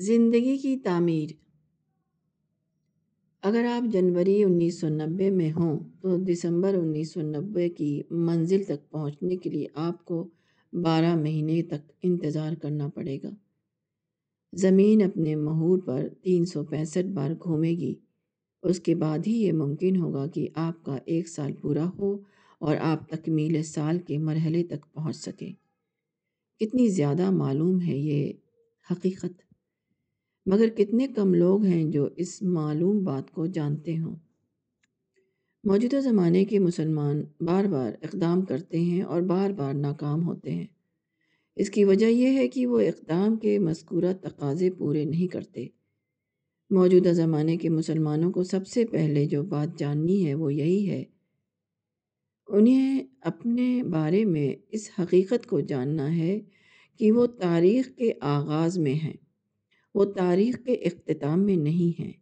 زندگی کی تعمیر۔ اگر آپ جنوری 1990 میں ہوں تو دسمبر 1990 کی منزل تک پہنچنے کے لیے آپ کو 12 مہینے تک انتظار کرنا پڑے گا۔ زمین اپنے محور پر 365 بار گھومے گی۔ اس کے بعد ہی یہ ممکن ہوگا کہ آپ کا ایک سال پورا ہو اور آپ تکمیل سال کے مرحلے تک پہنچ سکیں۔ کتنی زیادہ معلوم ہے یہ حقیقت، مگر کتنے کم لوگ ہیں جو اس معلوم بات کو جانتے ہوں۔ موجودہ زمانے کے مسلمان بار بار اقدام کرتے ہیں اور بار بار ناکام ہوتے ہیں۔ اس کی وجہ یہ ہے کہ وہ اقدام کے مذکورہ تقاضے پورے نہیں کرتے۔ موجودہ زمانے کے مسلمانوں کو سب سے پہلے جو بات جاننی ہے وہ یہی ہے، انہیں اپنے بارے میں اس حقیقت کو جاننا ہے کہ وہ تاریخ کے آغاز میں ہیں، وہ تاریخ کے اختتام میں نہیں ہیں۔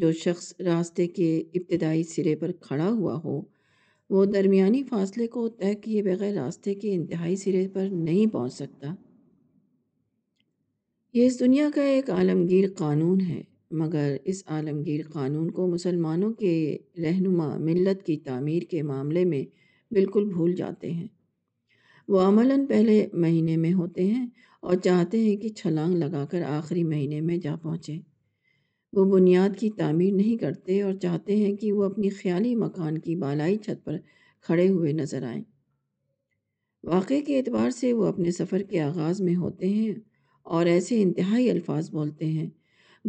جو شخص راستے کے ابتدائی سرے پر کھڑا ہوا ہو وہ درمیانی فاصلے کو طے کیے بغیر راستے کے انتہائی سرے پر نہیں پہنچ سکتا۔ یہ اس دنیا کا ایک عالمگیر قانون ہے، مگر اس عالمگیر قانون کو مسلمانوں کے رہنما ملت کی تعمیر کے معاملے میں بالکل بھول جاتے ہیں۔ وہ عملاً پہلے مہینے میں ہوتے ہیں اور چاہتے ہیں کہ چھلانگ لگا کر آخری مہینے میں جا پہنچیں۔ وہ بنیاد کی تعمیر نہیں کرتے اور چاہتے ہیں کہ وہ اپنی خیالی مکان کی بالائی چھت پر کھڑے ہوئے نظر آئیں۔ واقعے کے اعتبار سے وہ اپنے سفر کے آغاز میں ہوتے ہیں اور ایسے انتہائی الفاظ بولتے ہیں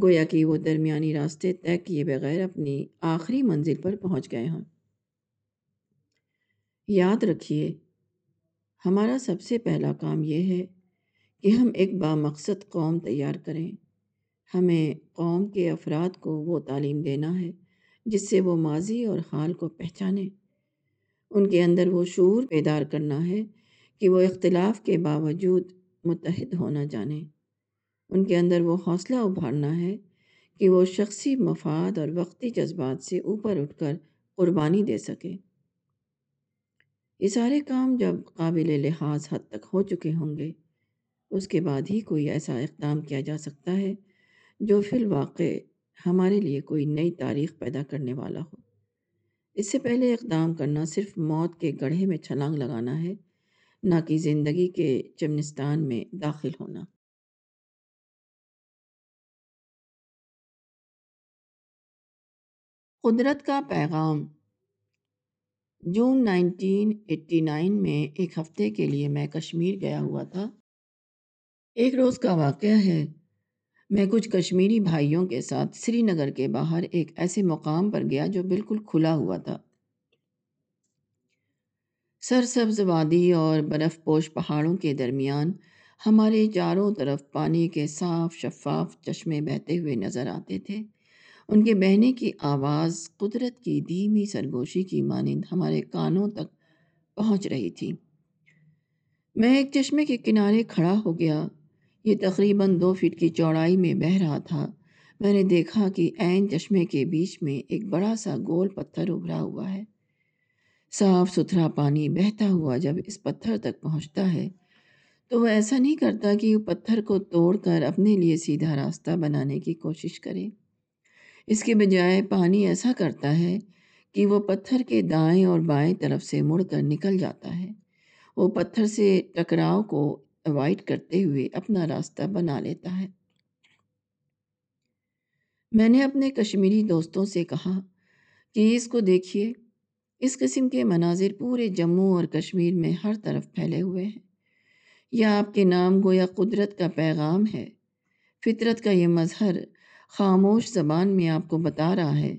گویا کہ وہ درمیانی راستے طے کیے بغیر اپنی آخری منزل پر پہنچ گئے ہوں۔ یاد رکھیے، ہمارا سب سے پہلا کام یہ ہے کہ ہم ایک بامقصد قوم تیار کریں۔ ہمیں قوم کے افراد کو وہ تعلیم دینا ہے جس سے وہ ماضی اور حال کو پہچانیں۔ ان کے اندر وہ شعور بیدار کرنا ہے کہ وہ اختلاف کے باوجود متحد ہونا جانیں۔ ان کے اندر وہ حوصلہ ابھارنا ہے کہ وہ شخصی مفاد اور وقتی جذبات سے اوپر اٹھ کر قربانی دے سکیں۔ یہ سارے کام جب قابل لحاظ حد تک ہو چکے ہوں گے اس کے بعد ہی کوئی ایسا اقدام کیا جا سکتا ہے جو فی الواقع ہمارے لیے کوئی نئی تاریخ پیدا کرنے والا ہو۔ اس سے پہلے اقدام کرنا صرف موت کے گڑھے میں چھلانگ لگانا ہے، نہ کہ زندگی کے چمنستان میں داخل ہونا۔ قدرت کا پیغام۔ جون 1989 میں ایک ہفتے کے لیے میں کشمیر گیا ہوا تھا۔ ایک روز کا واقعہ ہے، میں کچھ کشمیری بھائیوں کے ساتھ سری نگر کے باہر ایک ایسے مقام پر گیا جو بالکل کھلا ہوا تھا۔ سرسبز وادی اور برف پوش پہاڑوں کے درمیان ہمارے چاروں طرف پانی کے صاف شفاف چشمے بہتے ہوئے نظر آتے تھے۔ ان کے بہنے کی آواز قدرت کی دھیمی سرگوشی کی مانند ہمارے کانوں تک پہنچ رہی تھی۔ میں ایک چشمے کے کنارے کھڑا ہو گیا، یہ تقریباً 2 فٹ کی چوڑائی میں بہہ رہا تھا۔ میں نے دیکھا کہ عین چشمے کے بیچ میں ایک بڑا سا گول پتھر ابھرا ہوا ہے۔ صاف ستھرا پانی بہتا ہوا جب اس پتھر تک پہنچتا ہے تو وہ ایسا نہیں کرتا کہ وہ پتھر کو توڑ کر اپنے لیے سیدھا راستہ بنانے کی کوشش کرے۔ اس کے بجائے پانی ایسا کرتا ہے کہ وہ پتھر کے دائیں اور بائیں طرف سے مڑ کر نکل جاتا ہے۔ وہ پتھر سے ٹکراؤ کو اوائڈ کرتے ہوئے اپنا راستہ بنا لیتا ہے۔ میں نے اپنے کشمیری دوستوں سے کہا کہ اس کو دیکھیے، اس قسم کے مناظر پورے جموں اور کشمیر میں ہر طرف پھیلے ہوئے ہیں۔ یہ آپ کے نام گویا قدرت کا پیغام ہے۔ فطرت کا یہ مظہر خاموش زبان میں آپ کو بتا رہا ہے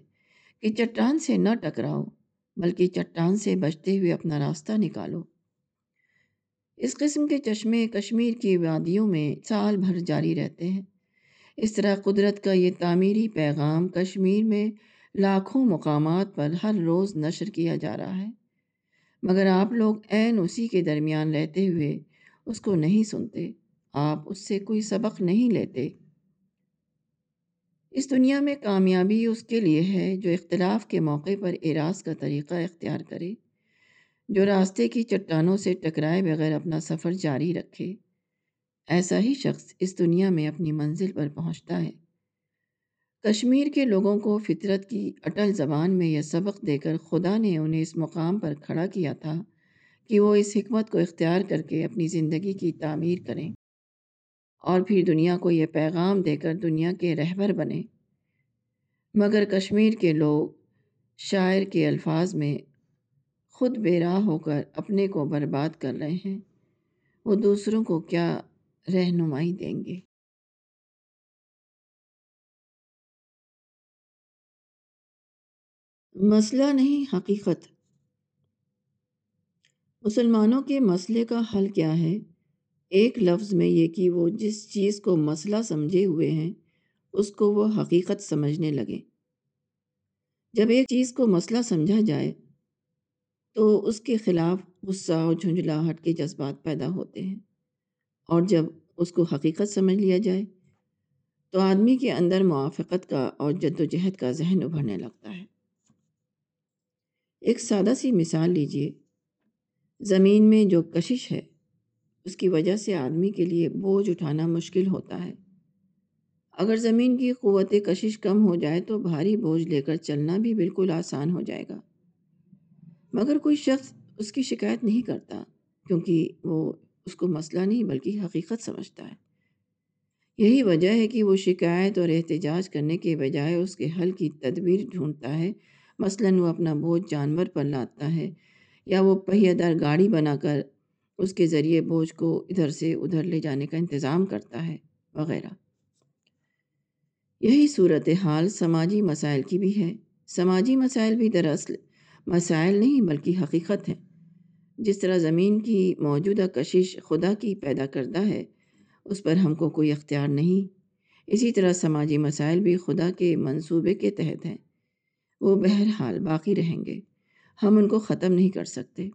کہ چٹان سے نہ ٹکراؤ بلکہ چٹان سے بچتے ہوئے اپنا راستہ نکالو۔ اس قسم کے چشمے کشمیر کی وادیوں میں سال بھر جاری رہتے ہیں۔ اس طرح قدرت کا یہ تعمیری پیغام کشمیر میں لاکھوں مقامات پر ہر روز نشر کیا جا رہا ہے، مگر آپ لوگ عین اسی کے درمیان رہتے ہوئے اس کو نہیں سنتے، آپ اس سے کوئی سبق نہیں لیتے۔ اس دنیا میں کامیابی اس کے لیے ہے جو اختلاف کے موقع پر اعراض کا طریقہ اختیار کرے، جو راستے کی چٹانوں سے ٹکرائے بغیر اپنا سفر جاری رکھے۔ ایسا ہی شخص اس دنیا میں اپنی منزل پر پہنچتا ہے۔ کشمیر کے لوگوں کو فطرت کی اٹل زبان میں یہ سبق دے کر خدا نے انہیں اس مقام پر کھڑا کیا تھا کہ وہ اس حکمت کو اختیار کر کے اپنی زندگی کی تعمیر کریں اور پھر دنیا کو یہ پیغام دے کر دنیا کے رہبر بنیں۔ مگر کشمیر کے لوگ شاعر کے الفاظ میں خود بے راہ ہو کر اپنے کو برباد کر رہے ہیں، وہ دوسروں کو کیا رہنمائی دیں گے؟ مسئلہ نہیں، حقیقت۔ مسلمانوں کے مسئلے کا حل کیا ہے؟ ایک لفظ میں یہ کہ وہ جس چیز کو مسئلہ سمجھے ہوئے ہیں اس کو وہ حقیقت سمجھنے لگے۔ جب ایک چیز کو مسئلہ سمجھا جائے تو اس کے خلاف غصہ اور جھنجھلاہٹ کے جذبات پیدا ہوتے ہیں، اور جب اس کو حقیقت سمجھ لیا جائے تو آدمی کے اندر موافقت کا اور جدوجہد کا ذہن ابھرنے لگتا ہے۔ ایک سادہ سی مثال لیجئے، زمین میں جو کشش ہے اس کی وجہ سے آدمی کے لیے بوجھ اٹھانا مشکل ہوتا ہے۔ اگر زمین کی قوت کشش کم ہو جائے تو بھاری بوجھ لے کر چلنا بھی بالکل آسان ہو جائے گا، مگر کوئی شخص اس کی شکایت نہیں کرتا کیونکہ وہ اس کو مسئلہ نہیں بلکہ حقیقت سمجھتا ہے۔ یہی وجہ ہے کہ وہ شکایت اور احتجاج کرنے کے بجائے اس کے حل کی تدبیر ڈھونڈتا ہے۔ مثلاً وہ اپنا بوجھ جانور پر لادتا ہے، یا وہ پہیہ دار گاڑی بنا کر اس کے ذریعے بوجھ کو ادھر سے ادھر لے جانے کا انتظام کرتا ہے وغیرہ۔ یہی صورتحال سماجی مسائل کی بھی ہے۔ سماجی مسائل بھی دراصل مسائل نہیں بلکہ حقیقت ہیں۔ جس طرح زمین کی موجودہ کشش خدا کی پیدا کردہ ہے، اس پر ہم کو کوئی اختیار نہیں، اسی طرح سماجی مسائل بھی خدا کے منصوبے کے تحت ہیں۔ وہ بہرحال باقی رہیں گے، ہم ان کو ختم نہیں کر سکتے۔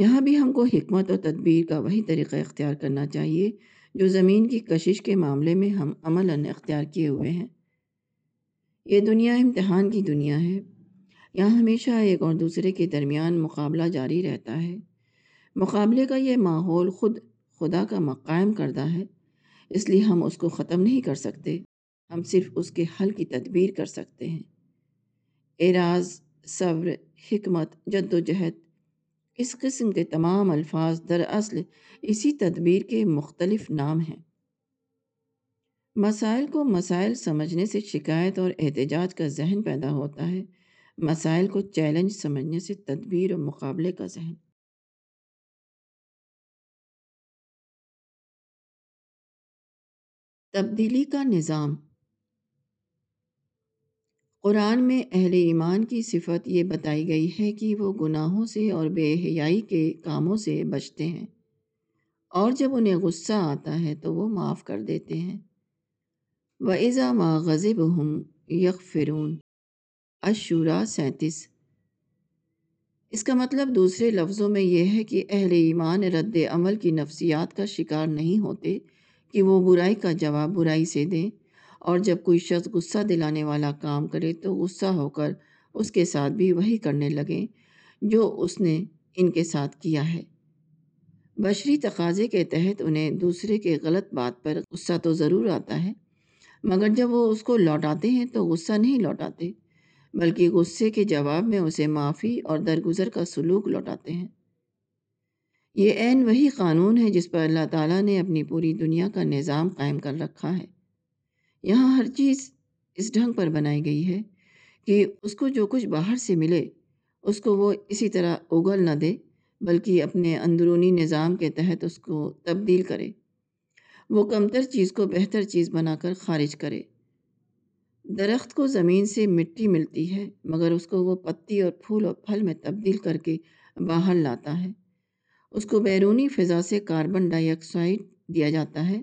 یہاں بھی ہم کو حکمت اور تدبیر کا وہی طریقہ اختیار کرنا چاہیے جو زمین کی کشش کے معاملے میں ہم عملاً اختیار کیے ہوئے ہیں۔ یہ دنیا امتحان کی دنیا ہے، یہاں ہمیشہ ایک اور دوسرے کے درمیان مقابلہ جاری رہتا ہے۔ مقابلے کا یہ ماحول خود خدا کا مقائم کردہ ہے، اس لیے ہم اس کو ختم نہیں کر سکتے، ہم صرف اس کے حل کی تدبیر کر سکتے ہیں۔ اعراض، صبر، حکمت، جد و جہد، اس قسم کے تمام الفاظ دراصل اسی تدبیر کے مختلف نام ہیں۔ مسائل کو مسائل سمجھنے سے شکایت اور احتجاج کا ذہن پیدا ہوتا ہے، مسائل کو چیلنج سمجھنے سے تدبیر اور مقابلے کا ذہن۔ تبدیلی کا نظام۔ قرآن میں اہل ایمان کی صفت یہ بتائی گئی ہے کہ وہ گناہوں سے اور بے حیائی کے کاموں سے بچتے ہیں، اور جب انہیں غصہ آتا ہے تو وہ معاف کر دیتے ہیں۔ وَإِذَا مَا غَضِبُهُمْ يَغْفِرُونَ، الشورى 37۔ اس کا مطلب دوسرے لفظوں میں یہ ہے کہ اہل ایمان رد عمل کی نفسیات کا شکار نہیں ہوتے کہ وہ برائی کا جواب برائی سے دیں، اور جب کوئی شخص غصہ دلانے والا کام کرے تو غصہ ہو کر اس کے ساتھ بھی وہی کرنے لگیں جو اس نے ان کے ساتھ کیا ہے۔ بشری تقاضے کے تحت انہیں دوسرے کے غلط بات پر غصہ تو ضرور آتا ہے، مگر جب وہ اس کو لوٹاتے ہیں تو غصہ نہیں لوٹاتے بلکہ غصے کے جواب میں اسے معافی اور درگزر کا سلوک لوٹاتے ہیں۔ یہ عین وہی قانون ہے جس پر اللہ تعالیٰ نے اپنی پوری دنیا کا نظام قائم کر رکھا ہے۔ یہاں ہر چیز اس ڈھنگ پر بنائی گئی ہے کہ اس کو جو کچھ باہر سے ملے اس کو وہ اسی طرح اوگل نہ دے بلکہ اپنے اندرونی نظام کے تحت اس کو تبدیل کرے، وہ کمتر چیز کو بہتر چیز بنا کر خارج کرے۔ درخت کو زمین سے مٹی ملتی ہے مگر اس کو وہ پتی اور پھول اور پھل میں تبدیل کر کے باہر لاتا ہے۔ اس کو بیرونی فضا سے کاربن ڈائی آکسائڈ دیا جاتا ہے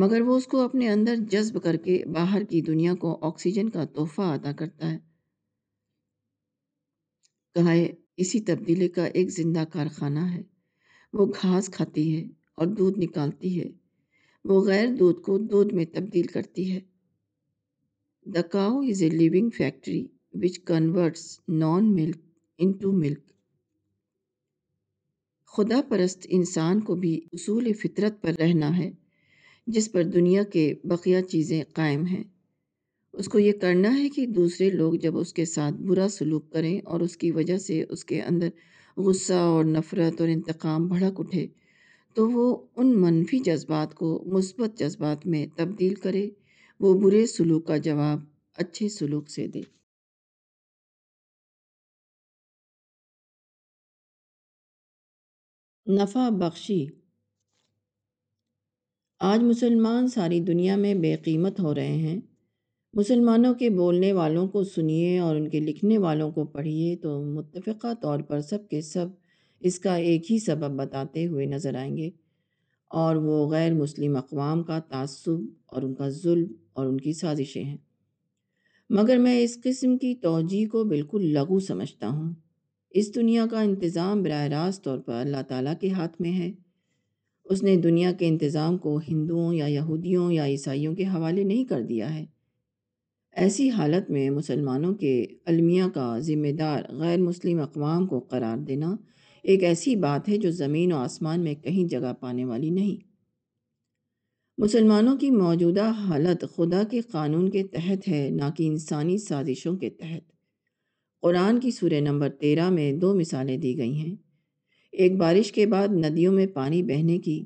مگر وہ اس کو اپنے اندر جذب کر کے باہر کی دنیا کو آکسیجن کا تحفہ عطا کرتا ہے۔ کہا ہے اسی تبدیلی کا ایک زندہ کارخانہ ہے۔ وہ گھاس کھاتی ہے اور دودھ نکالتی ہے، وہ غیر دودھ کو دودھ میں تبدیل کرتی ہے۔ The cow is a living factory which converts non-milk into milk. خدا پرست انسان کو بھی اصول فطرت پر رہنا ہے جس پر دنیا کے بقیہ چیزیں قائم ہیں۔ اس کو یہ کرنا ہے کہ دوسرے لوگ جب اس کے ساتھ برا سلوک کریں اور اس کی وجہ سے اس کے اندر غصہ اور نفرت اور انتقام بھڑک اٹھے تو وہ ان منفی جذبات کو مثبت جذبات میں تبدیل کرے، وہ برے سلوک کا جواب اچھے سلوک سے دے۔ نفع بخشی۔ آج مسلمان ساری دنیا میں بے قیمت ہو رہے ہیں۔ مسلمانوں کے بولنے والوں کو سنیے اور ان کے لکھنے والوں کو پڑھیے تو متفقہ طور پر سب کے سب اس کا ایک ہی سبب بتاتے ہوئے نظر آئیں گے، اور وہ غیر مسلم اقوام کا تعصب اور ان کا ظلم اور ان کی سازشیں ہیں۔ مگر میں اس قسم کی توجیہ کو بالکل لغو سمجھتا ہوں۔ اس دنیا کا انتظام براہ راست طور پر اللہ تعالیٰ کے ہاتھ میں ہے۔ اس نے دنیا کے انتظام کو ہندوؤں یا یہودیوں یا عیسائیوں کے حوالے نہیں کر دیا ہے۔ ایسی حالت میں مسلمانوں کے المیہ کا ذمہ دار غیر مسلم اقوام کو قرار دینا ایک ایسی بات ہے جو زمین و آسمان میں کہیں جگہ پانے والی نہیں۔ مسلمانوں کی موجودہ حالت خدا کے قانون کے تحت ہے، نہ کہ انسانی سازشوں کے تحت۔ قرآن کی سورہ نمبر 13 میں 2 مثالیں دی گئی ہیں، ایک بارش کے بعد ندیوں میں پانی بہنے کی،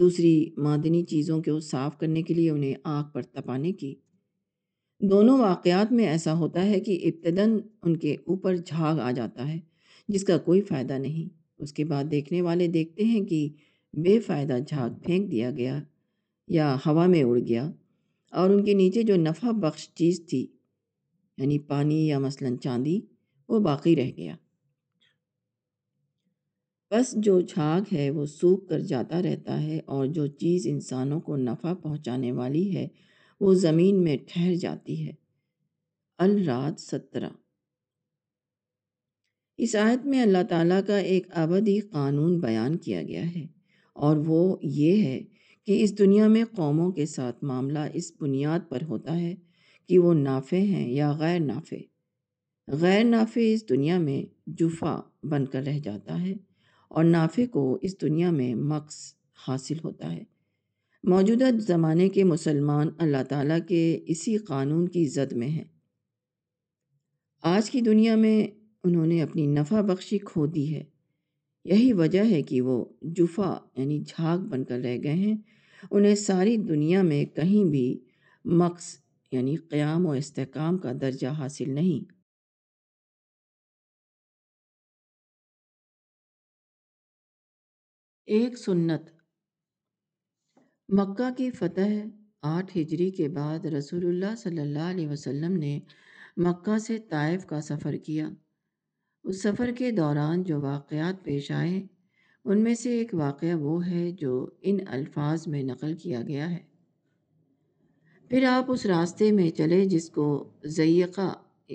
دوسری معدنی چیزوں کو صاف کرنے کے لیے انہیں آگ پر تپانے کی۔ دونوں واقعات میں ایسا ہوتا ہے کہ ابتداً ان کے اوپر جھاگ آ جاتا ہے جس کا کوئی فائدہ نہیں، اس کے بعد دیکھنے والے دیکھتے ہیں کہ بے فائدہ جھاگ پھینک دیا گیا یا ہوا میں اڑ گیا، اور ان کے نیچے جو نفع بخش چیز تھی، یعنی پانی یا مثلاً چاندی، وہ باقی رہ گیا۔ بس جو جھاگ ہے وہ سوکھ کر جاتا رہتا ہے، اور جو چیز انسانوں کو نفع پہنچانے والی ہے وہ زمین میں ٹھہر جاتی ہے۔ الرعد 17۔ اس آیت میں اللہ تعالیٰ کا ایک ابدی قانون بیان کیا گیا ہے، اور وہ یہ ہے کہ اس دنیا میں قوموں کے ساتھ معاملہ اس بنیاد پر ہوتا ہے کہ وہ نافع ہیں یا غیر نافع۔ غیر نافع اس دنیا میں جفا بن کر رہ جاتا ہے، اور نافع کو اس دنیا میں مقصد حاصل ہوتا ہے۔ موجودہ زمانے کے مسلمان اللہ تعالیٰ کے اسی قانون کی زد میں ہیں۔ آج کی دنیا میں انہوں نے اپنی نفع بخشی کھو دی ہے، یہی وجہ ہے کہ وہ جفا یعنی جھاگ بن کر رہ گئے ہیں۔ انہیں ساری دنیا میں کہیں بھی مقص یعنی قیام و استحکام کا درجہ حاصل نہیں۔ ایک سنت۔ مکہ کی فتح 8 ہجری کے بعد رسول اللہ صلی اللہ علیہ وسلم نے مکہ سے طائف کا سفر کیا۔ اس سفر کے دوران جو واقعات پیش آئے ان میں سے ایک واقعہ وہ ہے جو ان الفاظ میں نقل کیا گیا ہے: پھر آپ اس راستے میں چلے جس کو ضیقہ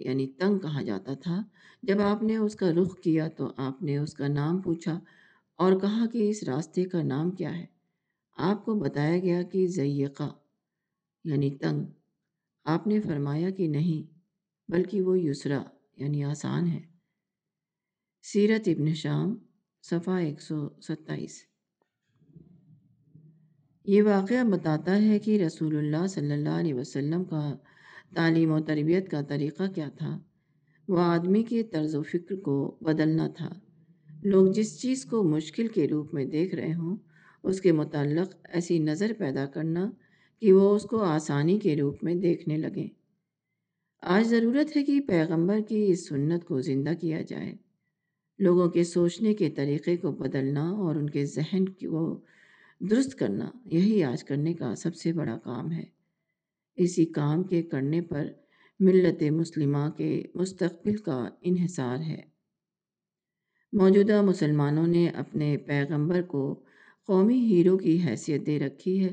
یعنی تنگ کہا جاتا تھا۔ جب آپ نے اس کا رخ کیا تو آپ نے اس کا نام پوچھا اور کہا کہ اس راستے کا نام کیا ہے؟ آپ کو بتایا گیا کہ ضیقہ یعنی تنگ۔ آپ نے فرمایا کہ نہیں، بلکہ وہ یسرا یعنی آسان ہے۔ سیرت ابن شام صفحہ 127۔ یہ واقعہ بتاتا ہے کہ رسول اللہ صلی اللہ علیہ وسلم کا تعلیم و تربیت کا طریقہ کیا تھا۔ وہ آدمی کے طرز و فکر کو بدلنا تھا۔ لوگ جس چیز کو مشکل کے روپ میں دیکھ رہے ہوں اس کے متعلق ایسی نظر پیدا کرنا کہ وہ اس کو آسانی کے روپ میں دیکھنے لگیں۔ آج ضرورت ہے کہ پیغمبر کی اس سنت کو زندہ کیا جائے، لوگوں کے سوچنے کے طریقے کو بدلنا اور ان کے ذہن کو درست کرنا، یہی آج کرنے کا سب سے بڑا کام ہے۔ اسی کام کے کرنے پر ملت مسلمہ کے مستقبل کا انحصار ہے۔ موجودہ مسلمانوں نے اپنے پیغمبر کو قومی ہیرو کی حیثیت دے رکھی ہے،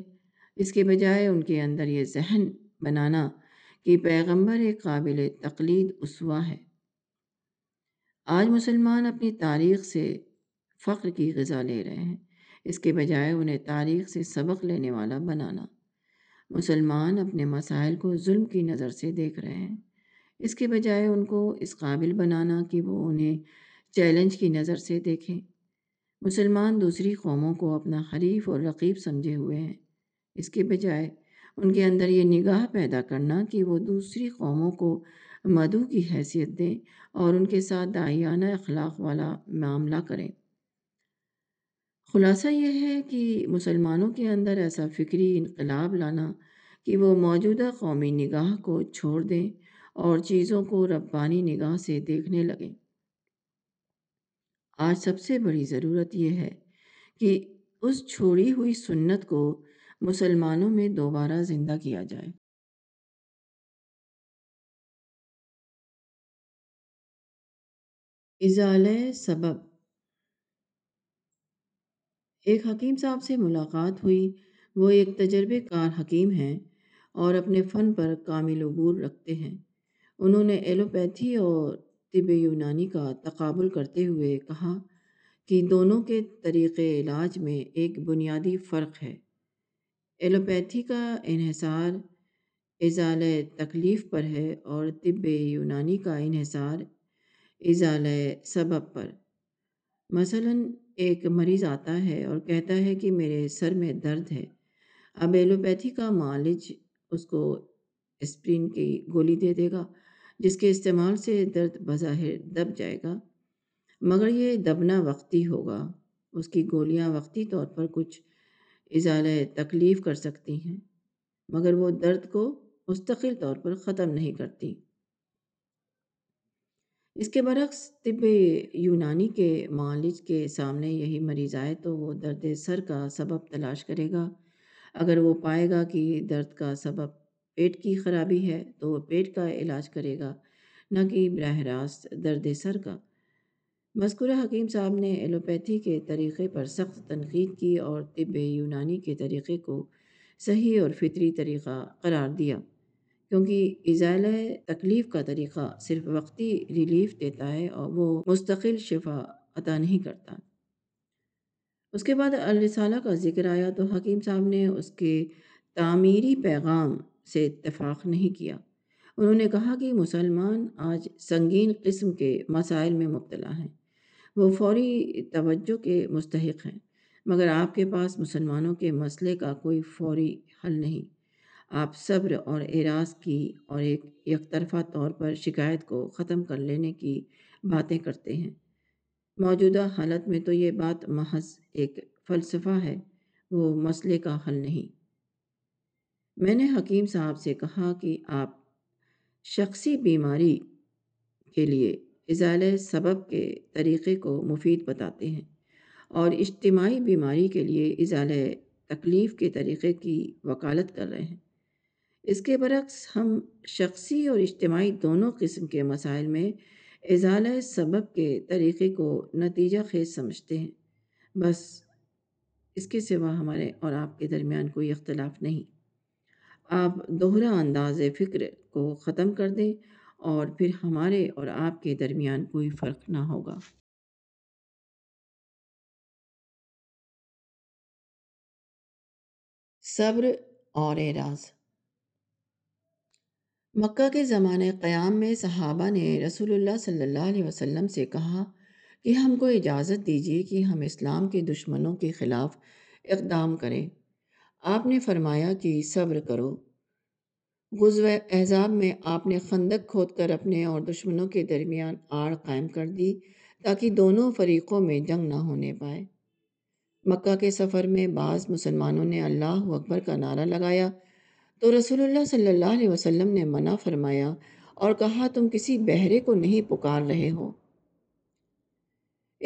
اس کے بجائے ان کے اندر یہ ذہن بنانا کہ پیغمبر ایک قابل تقلید اسوہ ہے۔ آج مسلمان اپنی تاریخ سے فخر کی غذا لے رہے ہیں، اس کے بجائے انہیں تاریخ سے سبق لینے والا بنانا۔ مسلمان اپنے مسائل کو ظلم کی نظر سے دیکھ رہے ہیں، اس کے بجائے ان کو اس قابل بنانا کہ وہ انہیں چیلنج کی نظر سے دیکھیں۔ مسلمان دوسری قوموں کو اپنا حریف اور رقیب سمجھے ہوئے ہیں۔ اس کے بجائے ان کے اندر یہ نگاہ پیدا کرنا کہ وہ دوسری قوموں کو مدعو کی حیثیت دیں اور ان کے ساتھ داعیانہ اخلاق والا معاملہ کریں۔ خلاصہ یہ ہے کہ مسلمانوں کے اندر ایسا فکری انقلاب لانا کہ وہ موجودہ قومی نگاہ کو چھوڑ دیں اور چیزوں کو ربانی نگاہ سے دیکھنے لگیں۔ آج سب سے بڑی ضرورت یہ ہے کہ اس چھوڑی ہوئی سنت کو مسلمانوں میں دوبارہ زندہ کیا جائے۔ ازالۂ سبب۔ ایک حکیم صاحب سے ملاقات ہوئی، وہ ایک تجربے کار حکیم ہیں اور اپنے فن پر کامل عبور رکھتے ہیں۔ انہوں نے ایلوپیتھی اور طب یونانی کا تقابل کرتے ہوئے کہا کہ دونوں کے طریقے علاج میں ایک بنیادی فرق ہے۔ ایلوپیتھی کا انحصار ازالۂ تکلیف پر ہے اور طب یونانی کا انحصار ازالۂ سبب پر۔ مثلاً ایک مریض آتا ہے اور کہتا ہے کہ میرے سر میں درد ہے۔ اب ایلوپیتھی کا معالج اس کو اسپرین کی گولی دے دے گا جس کے استعمال سے درد بظاہر دب جائے گا، مگر یہ دبنا وقتی ہوگا۔ اس کی گولیاں وقتی طور پر کچھ ازالۂ تکلیف کر سکتی ہیں مگر وہ درد کو مستقل طور پر ختم نہیں کرتی۔ اس کے برعکس طب یونانی کے معالج کے سامنے یہی مریض آئے تو وہ درد سر کا سبب تلاش کرے گا۔ اگر وہ پائے گا کہ درد کا سبب پیٹ کی خرابی ہے تو وہ پیٹ کا علاج کرے گا، نہ کہ براہ راست درد سر کا۔ مذکورہ حکیم صاحب نے ایلوپیتھی کے طریقے پر سخت تنقید کی اور طب یونانی کے طریقے کو صحیح اور فطری طریقہ قرار دیا، کیونکہ ازالۂ تکلیف کا طریقہ صرف وقتی ریلیف دیتا ہے اور وہ مستقل شفا عطا نہیں کرتا۔ اس کے بعد الرسالہ کا ذکر آیا تو حکیم صاحب نے اس کے تعمیری پیغام سے اتفاق نہیں کیا۔ انہوں نے کہا کہ مسلمان آج سنگین قسم کے مسائل میں مبتلا ہیں، وہ فوری توجہ کے مستحق ہیں، مگر آپ کے پاس مسلمانوں کے مسئلے کا کوئی فوری حل نہیں۔ آپ صبر اور اعراض کی اور ایک یک طرفہ طور پر شکایت کو ختم کر لینے کی باتیں کرتے ہیں۔ موجودہ حالت میں تو یہ بات محض ایک فلسفہ ہے، وہ مسئلے کا حل نہیں۔ میں نے حکیم صاحب سے کہا کہ آپ شخصی بیماری کے لیے ازالۂ سبب کے طریقے کو مفید بتاتے ہیں اور اجتماعی بیماری کے لیے ازالۂ تکلیف کے طریقے کی وکالت کر رہے ہیں۔ اس کے برعکس ہم شخصی اور اجتماعی دونوں قسم کے مسائل میں ازالۂ سبب کے طریقے کو نتیجہ خیز سمجھتے ہیں۔ بس اس کے سوا ہمارے اور آپ کے درمیان کوئی اختلاف نہیں۔ آپ دوہرا انداز فکر کو ختم کر دیں اور پھر ہمارے اور آپ کے درمیان کوئی فرق نہ ہوگا۔ صبر اور اعراض۔ مکہ کے زمانے قیام میں صحابہ نے رسول اللہ صلی اللہ علیہ وسلم سے کہا کہ ہم کو اجازت دیجیے کہ ہم اسلام کے دشمنوں کے خلاف اقدام کریں۔ آپ نے فرمایا کہ صبر کرو۔ غزوہ احزاب میں آپ نے خندق کھود کر اپنے اور دشمنوں کے درمیان آڑ قائم کر دی تاکہ دونوں فریقوں میں جنگ نہ ہونے پائے۔ مکہ کے سفر میں بعض مسلمانوں نے اللہ اکبر کا نعرہ لگایا تو رسول اللہ صلی اللہ علیہ وسلم نے منع فرمایا اور کہا تم کسی بہرے کو نہیں پکار رہے ہو۔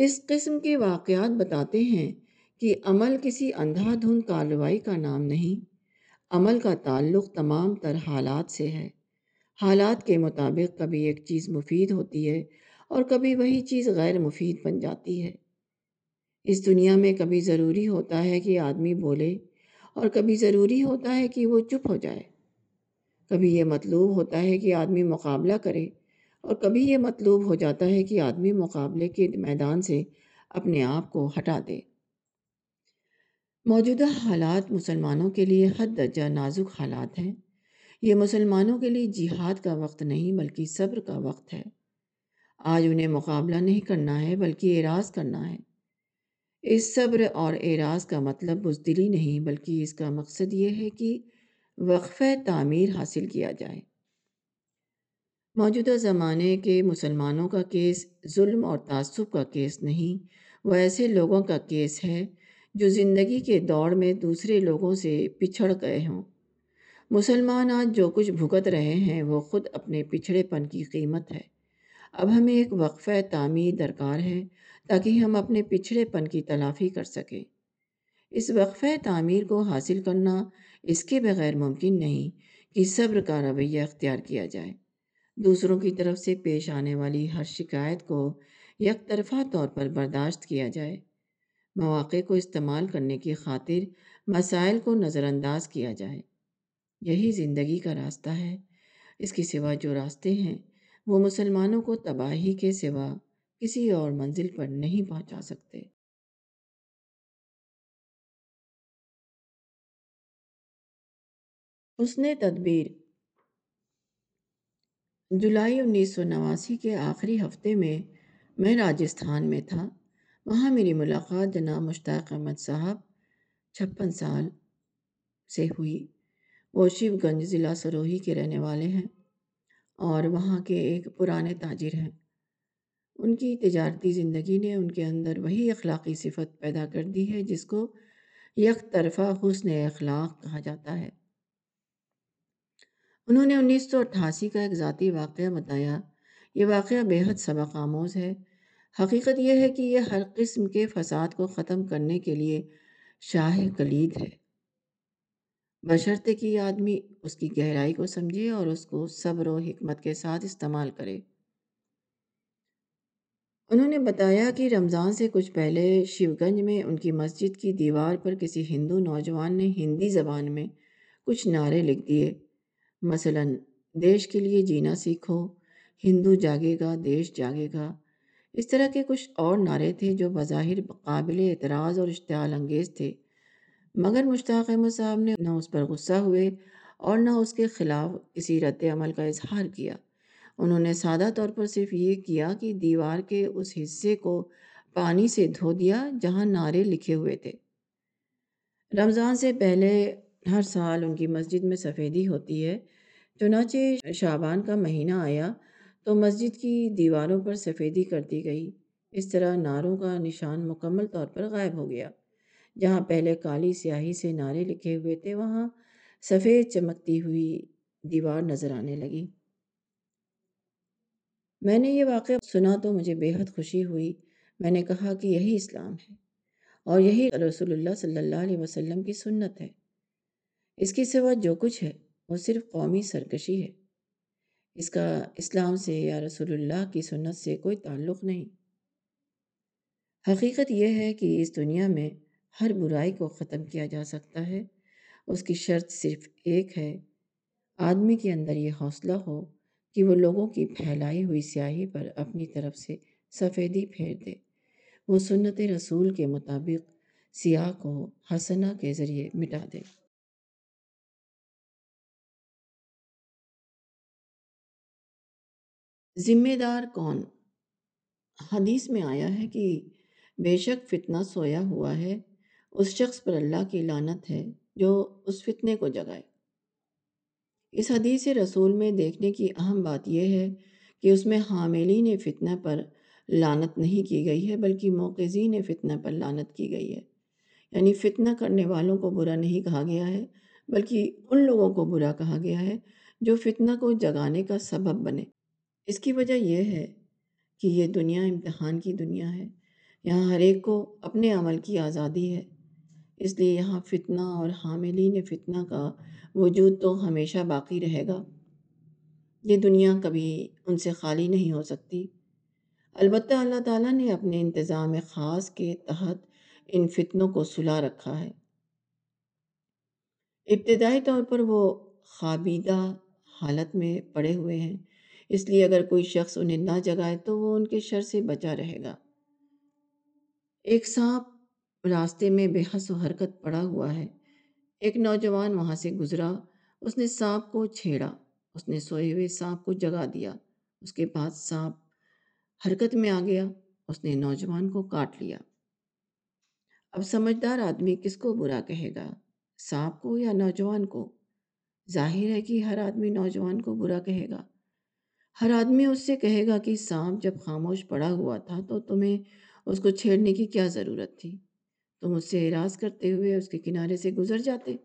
اس قسم کے واقعات بتاتے ہیں کہ عمل کسی اندھا دھند کارروائی کا نام نہیں، عمل کا تعلق تمام تر حالات سے ہے۔ حالات کے مطابق کبھی ایک چیز مفید ہوتی ہے اور کبھی وہی چیز غیر مفید بن جاتی ہے۔ اس دنیا میں کبھی ضروری ہوتا ہے کہ آدمی بولے اور کبھی ضروری ہوتا ہے کہ وہ چپ ہو جائے۔ کبھی یہ مطلوب ہوتا ہے کہ آدمی مقابلہ کرے اور کبھی یہ مطلوب ہو جاتا ہے کہ آدمی مقابلے کے میدان سے اپنے آپ کو ہٹا دے۔ موجودہ حالات مسلمانوں کے لیے حد درجہ نازک حالات ہیں۔ یہ مسلمانوں کے لیے جہاد کا وقت نہیں بلکہ صبر کا وقت ہے۔ آج انہیں مقابلہ نہیں کرنا ہے بلکہ اعراض کرنا ہے۔ اس صبر اور اعراض کا مطلب بزدلی نہیں، بلکہ اس کا مقصد یہ ہے کہ وقفہ تعمیر حاصل کیا جائے۔ موجودہ زمانے کے مسلمانوں کا کیس ظلم اور تعصب کا کیس نہیں، وہ ایسے لوگوں کا کیس ہے جو زندگی کے دور میں دوسرے لوگوں سے پچھڑ گئے ہوں۔ مسلمان آج جو کچھ بھگت رہے ہیں وہ خود اپنے پچھڑے پن کی قیمت ہے۔ اب ہمیں ایک وقفہ تعمیر درکار ہے تاکہ ہم اپنے پچھڑے پن کی تلافی کر سکیں۔ اس وقفہ تعمیر کو حاصل کرنا اس کے بغیر ممکن نہیں کہ صبر کا رویہ اختیار کیا جائے، دوسروں کی طرف سے پیش آنے والی ہر شکایت کو یک طرفہ طور پر برداشت کیا جائے۔ مواقع کو استعمال کرنے کی خاطر مسائل کو نظر انداز کیا جائے، یہی زندگی کا راستہ ہے۔ اس کے سوا جو راستے ہیں وہ مسلمانوں کو تباہی کے سوا کسی اور منزل پر نہیں پہنچا سکتے۔ حسن تدبیر۔ جولائی 1989 کے آخری ہفتے میں راجستھان میں تھا۔ وہاں میری ملاقات جناب مشتاق احمد صاحب 56 سال سے ہوئی۔ وہ شیو گنج ضلع سروہی کے رہنے والے ہیں اور وہاں کے ایک پرانے تاجر ہیں۔ ان کی تجارتی زندگی نے ان کے اندر وہی اخلاقی صفت پیدا کر دی ہے جس کو یک طرفہ حسن اخلاق کہا جاتا ہے۔ انہوں نے 1988 کا ایک ذاتی واقعہ بتایا۔ یہ واقعہ بے حد سبق آموز ہے۔ حقیقت یہ ہے کہ یہ ہر قسم کے فساد کو ختم کرنے کے لیے شاہ کلید ہے، بشرطے کہ آدمی اس کی گہرائی کو سمجھے اور اس کو صبر و حکمت کے ساتھ استعمال کرے۔ انہوں نے بتایا کہ رمضان سے کچھ پہلے شیو گنج میں ان کی مسجد کی دیوار پر کسی ہندو نوجوان نے ہندی زبان میں کچھ نعرے لکھ دیے، مثلاً دیش کے لیے جینا سیکھو، ہندو جاگے گا، دیش جاگے گا، اس طرح کے کچھ اور نعرے تھے جو بظاہر قابل اعتراض اور اشتعال انگیز تھے، مگر مشتاق احمد صاحب نے نہ اس پر غصہ ہوئے اور نہ اس کے خلاف کسی رد عمل کا اظہار کیا۔ انہوں نے سادہ طور پر صرف یہ کیا کہ دیوار کے اس حصے کو پانی سے دھو دیا جہاں نعرے لکھے ہوئے تھے۔ رمضان سے پہلے ہر سال ان کی مسجد میں سفیدی ہوتی ہے، چنانچہ شعبان کا مہینہ آیا تو مسجد کی دیواروں پر سفیدی کر دی گئی۔ اس طرح نعروں کا نشان مکمل طور پر غائب ہو گیا۔ جہاں پہلے کالی سیاہی سے نعرے لکھے ہوئے تھے وہاں سفید چمکتی ہوئی دیوار نظر آنے لگی۔ میں نے یہ واقعہ سنا تو مجھے بے حد خوشی ہوئی۔ میں نے کہا کہ یہی اسلام ہے اور یہی رسول اللہ صلی اللہ علیہ وسلم کی سنت ہے۔ اس کے سوا جو کچھ ہے وہ صرف قومی سرکشی ہے، اس کا اسلام سے یا رسول اللہ کی سنت سے کوئی تعلق نہیں۔ حقیقت یہ ہے کہ اس دنیا میں ہر برائی کو ختم کیا جا سکتا ہے، اس کی شرط صرف ایک ہے، آدمی کے اندر یہ حوصلہ ہو کہ وہ لوگوں کی پھیلائی ہوئی سیاہی پر اپنی طرف سے سفیدی پھیر دے۔ وہ سنت رسول کے مطابق سیاہ کو حسنہ کے ذریعے مٹا دے۔ ذمہ دار کون؟ حدیث میں آیا ہے کہ بے شک فتنہ سویا ہوا ہے، اس شخص پر اللہ کی لعنت ہے جو اس فتنے کو جگائے۔ اس حدیث رسول میں دیکھنے کی اہم بات یہ ہے کہ اس میں حاملین فتنہ پر لعنت نہیں کی گئی ہے بلکہ موقظین فتنہ پر لعنت کی گئی ہے، یعنی فتنہ کرنے والوں کو برا نہیں کہا گیا ہے بلکہ ان لوگوں کو برا کہا گیا ہے جو فتنہ کو جگانے کا سبب بنے۔ اس کی وجہ یہ ہے کہ یہ دنیا امتحان کی دنیا ہے، یہاں ہر ایک کو اپنے عمل کی آزادی ہے، اس لیے یہاں فتنہ اور حاملین فتنہ کا وجود تو ہمیشہ باقی رہے گا۔ یہ دنیا کبھی ان سے خالی نہیں ہو سکتی۔ البتہ اللہ تعالیٰ نے اپنے انتظام خاص کے تحت ان فتنوں کو سلا رکھا ہے۔ ابتدائی طور پر وہ خابیدہ حالت میں پڑے ہوئے ہیں، اس لیے اگر کوئی شخص انہیں نہ جگائے تو وہ ان کے شر سے بچا رہے گا۔ ایک سانپ راستے میں بے حس و حرکت پڑا ہوا ہے، ایک نوجوان وہاں سے گزرا، اس نے سانپ کو چھیڑا، اس نے سوئے ہوئے سانپ کو جگا دیا، اس کے بعد سانپ حرکت میں آ گیا، اس نے نوجوان کو کاٹ لیا۔ اب سمجھدار آدمی کس کو برا کہے گا، سانپ کو یا نوجوان کو؟ ظاہر ہے کہ ہر آدمی نوجوان کو برا کہے گا۔ ہر آدمی اس سے کہے گا کہ سانپ جب خاموش پڑا ہوا تھا تو تمہیں اس کو چھیڑنے کی کیا ضرورت تھی، تم اس سے راز کرتے ہوئے اس کے کنارے سے گزر جاتے۔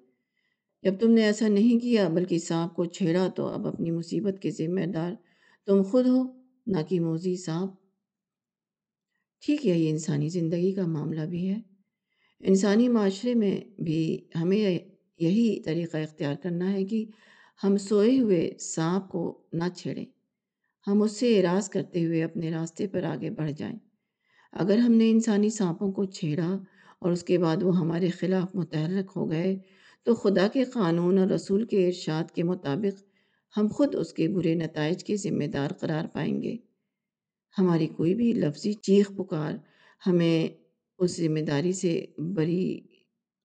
جب تم نے ایسا نہیں کیا بلکہ سانپ کو چھیڑا تو اب اپنی مصیبت کے ذمہ دار تم خود ہو، نہ کہ موذی سانپ۔ ٹھیک ہے، یہ انسانی زندگی کا معاملہ بھی ہے، انسانی معاشرے میں بھی ہمیں یہی طریقہ اختیار کرنا ہے کہ ہم سوئے ہوئے سانپ کو نہ چھیڑیں، ہم اس سے راز کرتے ہوئے اپنے راستے پر آگے بڑھ جائیں۔ اگر ہم نے انسانی سانپوں کو چھیڑا اور اس کے بعد وہ ہمارے خلاف متحرک ہو گئے تو خدا کے قانون اور رسول کے ارشاد کے مطابق ہم خود اس کے برے نتائج کے ذمہ دار قرار پائیں گے۔ ہماری کوئی بھی لفظی چیخ پکار ہمیں اس ذمہ داری سے بری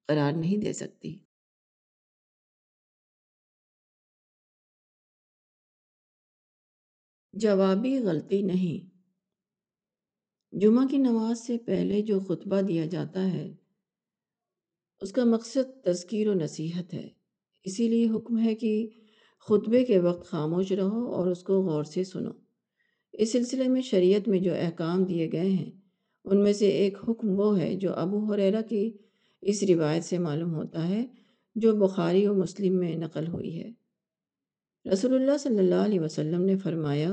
قرار نہیں دے سکتی۔ جوابی غلطی نہیں۔ جمعہ کی نماز سے پہلے جو خطبہ دیا جاتا ہے اس کا مقصد تذکیر و نصیحت ہے، اسی لیے حکم ہے کہ خطبے کے وقت خاموش رہو اور اس کو غور سے سنو۔ اس سلسلے میں شریعت میں جو احکام دیے گئے ہیں ان میں سے ایک حکم وہ ہے جو ابو ہریرہ کی اس روایت سے معلوم ہوتا ہے جو بخاری و مسلم میں نقل ہوئی ہے۔ رسول اللہ صلی اللہ علیہ وسلم نے فرمایا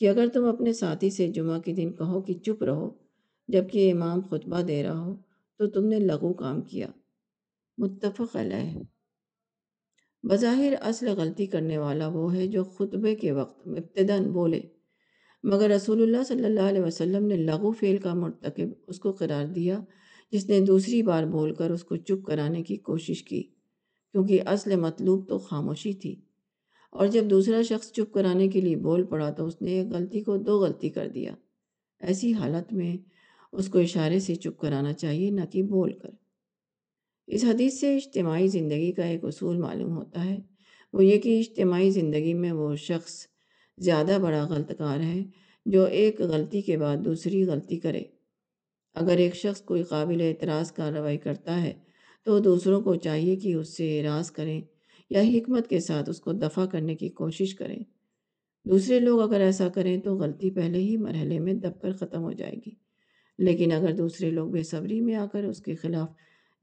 کہ اگر تم اپنے ساتھی سے جمعہ کے دن کہو کہ چپ رہو جبکہ امام خطبہ دے رہا ہو تو تم نے لغو کام کیا۔ متفق علیہ۔ بظاہر اصل غلطی کرنے والا وہ ہے جو خطبے کے وقت ابتداً بولے، مگر رسول اللہ صلی اللہ علیہ وسلم نے لغو فعل کا مرتکب اس کو قرار دیا جس نے دوسری بار بول کر اس کو چپ کرانے کی کوشش کی، کیونکہ اصل مطلوب تو خاموشی تھی، اور جب دوسرا شخص چپ کرانے کے لیے بول پڑا تو اس نے ایک غلطی کو دو غلطی کر دیا۔ ایسی حالت میں اس کو اشارے سے چپ کرانا چاہیے، نہ کہ بول کر۔ اس حدیث سے اجتماعی زندگی کا ایک اصول معلوم ہوتا ہے، وہ یہ کہ اجتماعی زندگی میں وہ شخص زیادہ بڑا غلط کار ہے جو ایک غلطی کے بعد دوسری غلطی کرے۔ اگر ایک شخص کوئی قابل اعتراض کارروائی کرتا ہے تو دوسروں کو چاہیے کہ اس سے راز کریں یا حکمت کے ساتھ اس کو دفع کرنے کی کوشش کریں۔ دوسرے لوگ اگر ایسا کریں تو غلطی پہلے ہی مرحلے میں دب کر ختم ہو جائے گی، لیکن اگر دوسرے لوگ بے صبری میں آ کر اس کے خلاف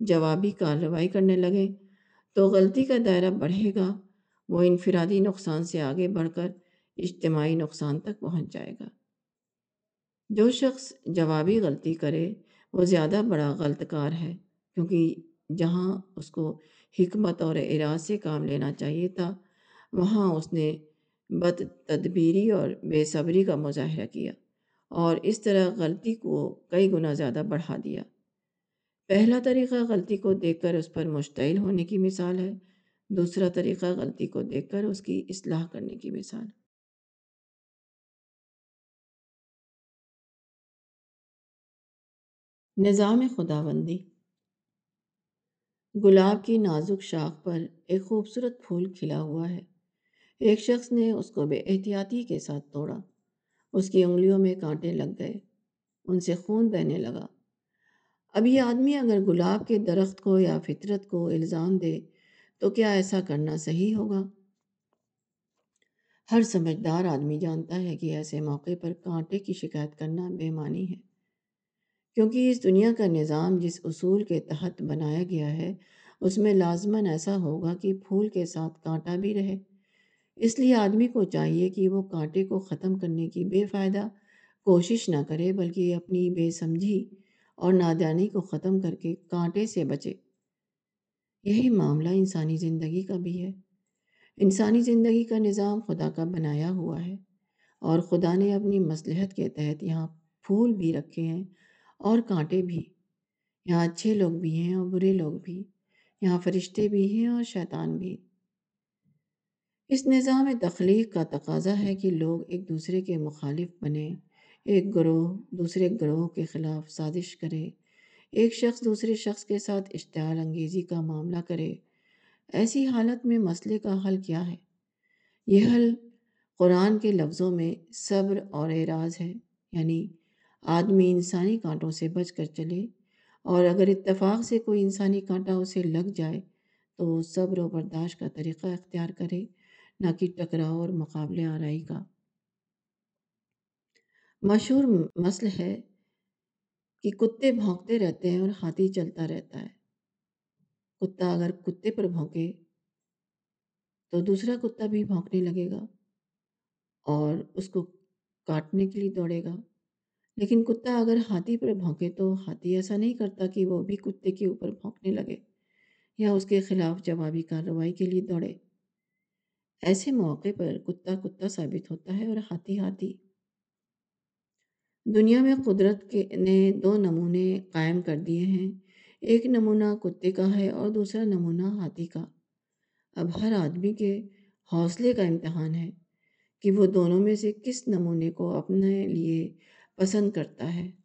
جوابی کارروائی کرنے لگیں تو غلطی کا دائرہ بڑھے گا، وہ انفرادی نقصان سے آگے بڑھ کر اجتماعی نقصان تک پہنچ جائے گا۔ جو شخص جوابی غلطی کرے وہ زیادہ بڑا غلط کار ہے، کیونکہ جہاں اس کو حکمت اور اراض سے کام لینا چاہیے تھا وہاں اس نے بد تدبیری اور بے صبری کا مظاہرہ کیا اور اس طرح غلطی کو کئی گنا زیادہ بڑھا دیا۔ پہلا طریقہ غلطی کو دیکھ کر اس پر مشتعل ہونے کی مثال ہے، دوسرا طریقہ غلطی کو دیکھ کر اس کی اصلاح کرنے کی مثال۔ نظام خداوندی۔ گلاب کی نازک شاخ پر ایک خوبصورت پھول کھلا ہوا ہے، ایک شخص نے اس کو بے احتیاطی کے ساتھ توڑا، اس کی انگلیوں میں کانٹے لگ گئے، ان سے خون بہنے لگا۔ اب یہ آدمی اگر گلاب کے درخت کو یا فطرت کو الزام دے تو کیا ایسا کرنا صحیح ہوگا؟ ہر سمجھدار آدمی جانتا ہے کہ ایسے موقع پر کانٹے کی شکایت کرنا بے معنی ہے، کیونکہ اس دنیا کا نظام جس اصول کے تحت بنایا گیا ہے اس میں لازماً ایسا ہوگا کہ پھول کے ساتھ کانٹا بھی رہے۔ اس لیے آدمی کو چاہیے کہ وہ کانٹے کو ختم کرنے کی بے فائدہ کوشش نہ کرے، بلکہ اپنی بے سمجھی اور نادانی کو ختم کر کے کانٹے سے بچے۔ یہی معاملہ انسانی زندگی کا بھی ہے۔ انسانی زندگی کا نظام خدا کا بنایا ہوا ہے، اور خدا نے اپنی مصلحت کے تحت یہاں پھول بھی رکھے ہیں اور کانٹے بھی، یہاں اچھے لوگ بھی ہیں اور برے لوگ بھی، یہاں فرشتے بھی ہیں اور شیطان بھی۔ اس نظام تخلیق کا تقاضا ہے کہ لوگ ایک دوسرے کے مخالف بنیں، ایک گروہ دوسرے گروہ کے خلاف سازش کرے، ایک شخص دوسرے شخص کے ساتھ اشتعال انگیزی کا معاملہ کرے۔ ایسی حالت میں مسئلے کا حل کیا ہے؟ یہ حل قرآن کے لفظوں میں صبر اور اعراض ہے، یعنی آدمی انسانی کانٹوں سے بچ کر چلے اور اگر اتفاق سے کوئی انسانی کانٹا اسے لگ جائے تو صبر و برداشت کا طریقہ اختیار کرے، نہ کہ ٹکراؤ اور مقابلے آرائی کا۔ مشہور مسئلہ ہے کہ کتے بھونکتے رہتے ہیں اور ہاتھی چلتا رہتا ہے۔ کتا اگر کتے پر بھونکے تو دوسرا کتا بھی بھونکنے لگے گا اور اس کو کاٹنے کے لیے دوڑے گا، لیکن کتا اگر ہاتھی پر بھونکے تو ہاتھی ایسا نہیں کرتا کہ وہ بھی کتے کے اوپر بھونکنے لگے یا اس کے خلاف جوابی کارروائی کے لیے دوڑے۔ ایسے موقع پر کتا کتا ثابت ہوتا ہے اور ہاتھی ہاتھی۔ دنیا میں قدرت نے دو نمونے قائم کر دیے ہیں، ایک نمونہ کتے کا ہے اور دوسرا نمونہ ہاتھی کا۔ اب ہر آدمی کے حوصلے کا امتحان ہے کہ وہ دونوں میں سے کس نمونے کو اپنے لیے پسند کرتا ہے۔